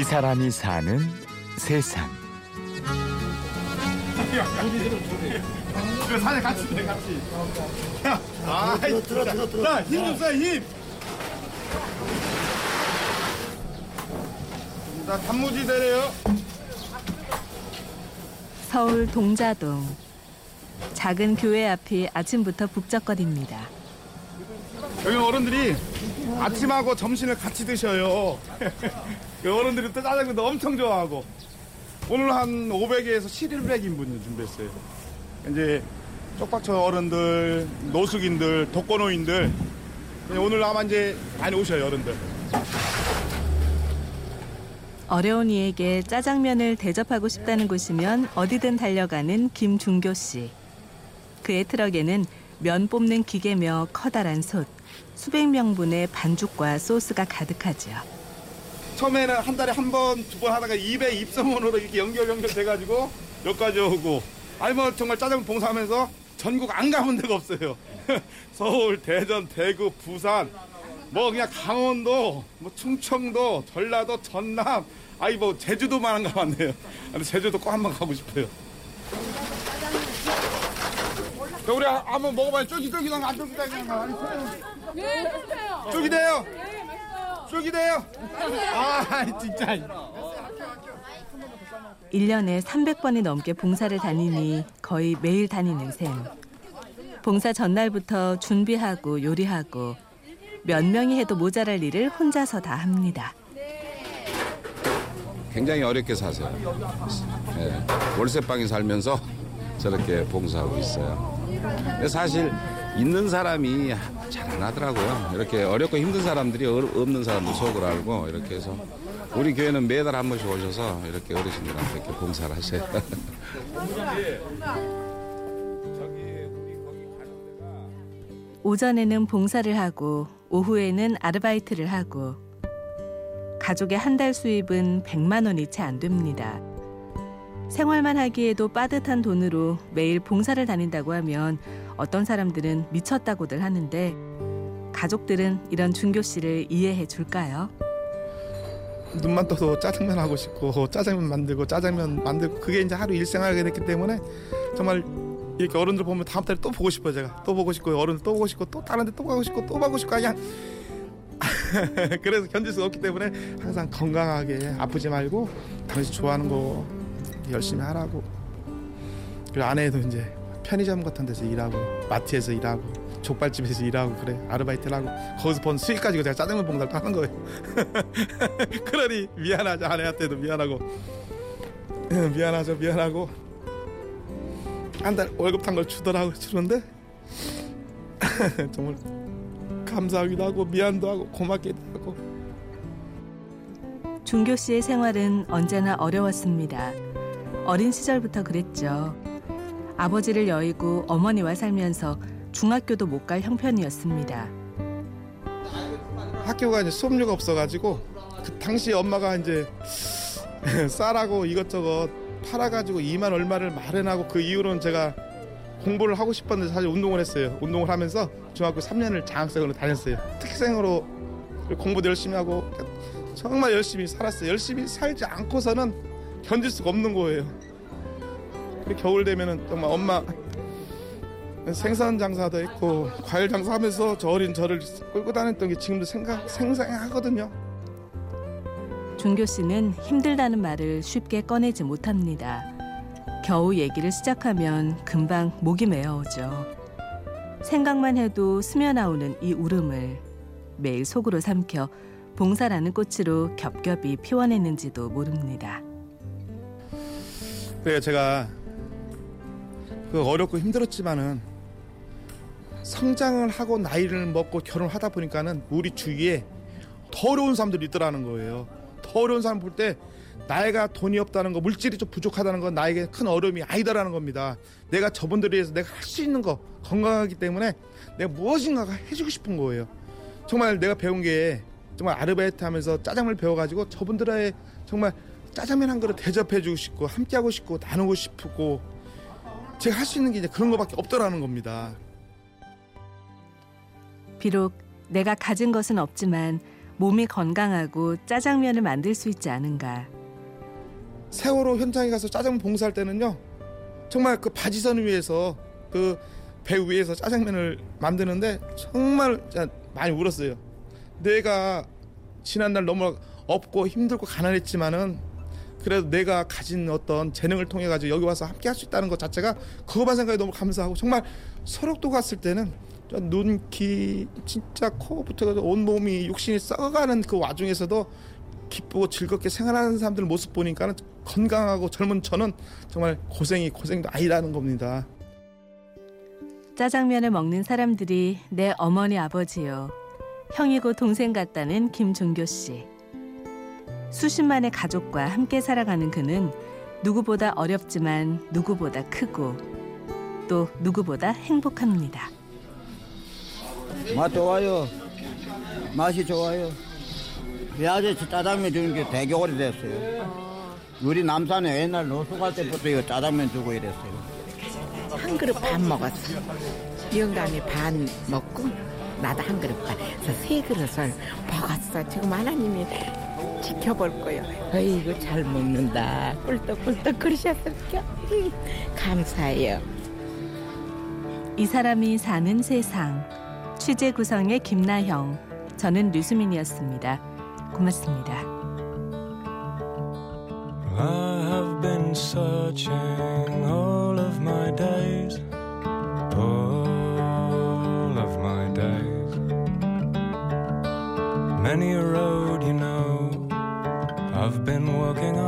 이 사람이 사는 세상. 야, 산에 같이 돼, 같이. 야, 들어. 자, 힘 좀 써, 힘. 자, 단무지대래요. 서울 동자동. 작은 교회 앞이 아침부터 북적거립니다. 여기 어른들이 아침하고 점심을 같이 드셔요. 어른들이 또 짜장면도 엄청 좋아하고. 오늘 한 500에서 700인분 준비했어요. 이제 쪽박촌 어른들, 노숙인들, 독거노인들 오늘 아마 이제 많이 오셔요, 어른들. 어려운 이에게 짜장면을 대접하고 싶다는 곳이면 어디든 달려가는 김중교 씨. 그의 트럭에는 면 뽑는 기계며 커다란 솥, 수백 명분의 반죽과 소스가 가득하죠. 처음에는 한 달에 한 번, 두 번 하다가 2배 입소문으로 이렇게 연결돼가지고 여기까지 오고. 아니 뭐 정말 짜장면 봉사하면서 전국 안 가본 데가 없어요. 서울, 대전, 대구, 부산, 뭐 그냥 강원도, 뭐 충청도, 전라도, 전남, 아니 뭐 제주도만 안 가봤네요. 제주도 꼭 한번 가고 싶어요. 우리 한번 먹어봐요. 쫄깃쫄깃한 거 안 쫄깃한 거. 네, 쫄깃해요. 쫄깃해요? 네, 맛있어요. 쫄깃해요? 아, 진짜. 1년에 300번이 넘게 봉사를 다니니 거의 매일 다니는 셈. 봉사 전날부터 준비하고 요리하고 몇 명이 해도 모자랄 일을 혼자서 다 합니다. 굉장히 어렵게 사세요. 네, 월세방에 살면서 저렇게 봉사하고 있어요. 근데 사실 있는 사람이 잘 안 하더라고요. 이렇게 어렵고 힘든 사람들이 없는 사람들 속을 알고 이렇게 해서 우리 교회는 매달 한 번씩 오셔서 이렇게 어르신들한테 이렇게 봉사를 하세요. 오전에는 봉사를 하고 오후에는 아르바이트를 하고 가족의 한 달 수입은 100만 원이 채 안 됩니다. 생활만 하기에도 빠듯한 돈으로 매일 봉사를 다닌다고 하면 어떤 사람들은 미쳤다고들 하는데 가족들은 이런 중교 씨를 이해해 줄까요? 눈만 떠도 짜장면 하고 싶고 짜장면 만들고 그게 이제 하루 일생활이 됐기 때문에 정말 이렇게 어른들 보면 다음 달에 또 보고 싶어요. 제가 또 보고 싶고 어른들 또 보고 싶고 또 다른 데 또 가고 싶고 또 가고 싶고 그냥 그래서 견딜 수 없기 때문에 항상 건강하게 아프지 말고 당신 좋아하는 거 열심히 하라고. 그리고 아내도 이제 편의점 같은 데서 일하고 마트에서 일하고 족발집에서 일하고 그래 아르바이트를 하고 거기서 번 수익 가지고 제가 짜장면 봉사를 하는 거예요. 그러니 미안하죠. 아내한테도 미안하고 미안하고 한 달 월급 탄 걸 주는데 정말 감사하기도 하고 미안도 하고 고맙기도 하고. 중교 씨의 생활은 언제나 어려웠습니다. 어린 시절부터 그랬죠. 아버지를 여의고 어머니와 살면서 중학교도 못 갈 형편이었습니다. 학교가 이제 수업료가 없어가지고 그 당시 엄마가 이제 쌀하고 이것저것 팔아가지고 2만 얼마를 마련하고 그 이후로는 제가 공부를 하고 싶었는데 사실 운동을 했어요. 운동을 하면서 중학교 3년을 장학생으로 다녔어요. 특생으로 공부도 열심히 하고 정말 열심히 살았어요. 열심히 살지 않고서는 견딜 수가 없는 거예요. 겨울 되면은 정말 엄마 생선 장사도 했고 과일 장사하면서 저 어린 저를 끌고 다녔던 게 지금도 생생하거든요. 중교 씨는 힘들다는 말을 쉽게 꺼내지 못합니다. 겨우 얘기를 시작하면 금방 목이 메어오죠. 생각만 해도 스며나오는 이 울음을 매일 속으로 삼켜 봉사라는 꽃으로 겹겹이 피워내는지도 모릅니다. 그래요. 제가 그 어렵고 힘들었지만은 성장을 하고 나이를 먹고 결혼하다 보니까는 우리 주위에 더 어려운 사람들이 있더라는 거예요. 더 어려운 사람 볼 때 나이가 돈이 없다는 거, 물질이 좀 부족하다는 건 나에게 큰 어려움이 아니다라는 겁니다. 내가 저분들에 의해서 내가 할 수 있는 거, 건강하기 때문에 내가 무엇인가가 해주고 싶은 거예요. 정말 내가 배운 게 정말 아르바이트 하면서 짜장면을 배워가지고 저분들의 정말 짜장면 한 그릇 대접해주고 싶고 함께하고 싶고 나누고 싶고 제가 할 수 있는 게 이제 그런 것밖에 없더라는 겁니다. 비록 내가 가진 것은 없지만 몸이 건강하고 짜장면을 만들 수 있지 않은가. 세월호 현장에 가서 짜장 봉사할 때는요, 정말 그 바지선 위에서 그 배 위에서 짜장면을 만드는데 정말 많이 울었어요. 내가 지난날 너무 없고 힘들고 가난했지만은 그래도 내가 가진 어떤 재능을 통해 가지고 여기 와서 함께 할 수 있다는 것 자체가 그것만 생각해 너무 감사하고, 정말 소록도 갔을 때는 눈, 귀, 진짜 코부터 온몸이 육신이 썩어가는 그 와중에서도 기쁘고 즐겁게 생활하는 사람들 모습 보니까 건강하고 젊은 저는 정말 고생도 아니라는 겁니다. 짜장면을 먹는 사람들이 내 어머니 아버지요. 형이고 동생 같다는 김중교 씨. 수십만의 가족과 함께 살아가는 그는 누구보다 어렵지만 누구보다 크고 또 누구보다 행복합니다. 맛 좋아요. 맛이 좋아요. 이 아저씨 짜장면 주는 게 되게 오래됐어요. 우리 남산에 옛날 노숙 갈 때부터 이거 짜장면 주고 이랬어요. 한 그릇 반 먹었어. 영감이 반 먹고 나도 한 그릇 반. 그래서 세 그릇을 먹었어. 지금 하나님이 지켜볼 거예요. 어이구 잘 먹는다. 꿀떡꿀떡 그러셨을 겨. 감사해요. 이 사람이 사는 세상. 취재 구성의 김나형. 저는 류수민이었습니다. 고맙습니다. I have been searching all of my days, all of my days. Many a road, you know, I've been walking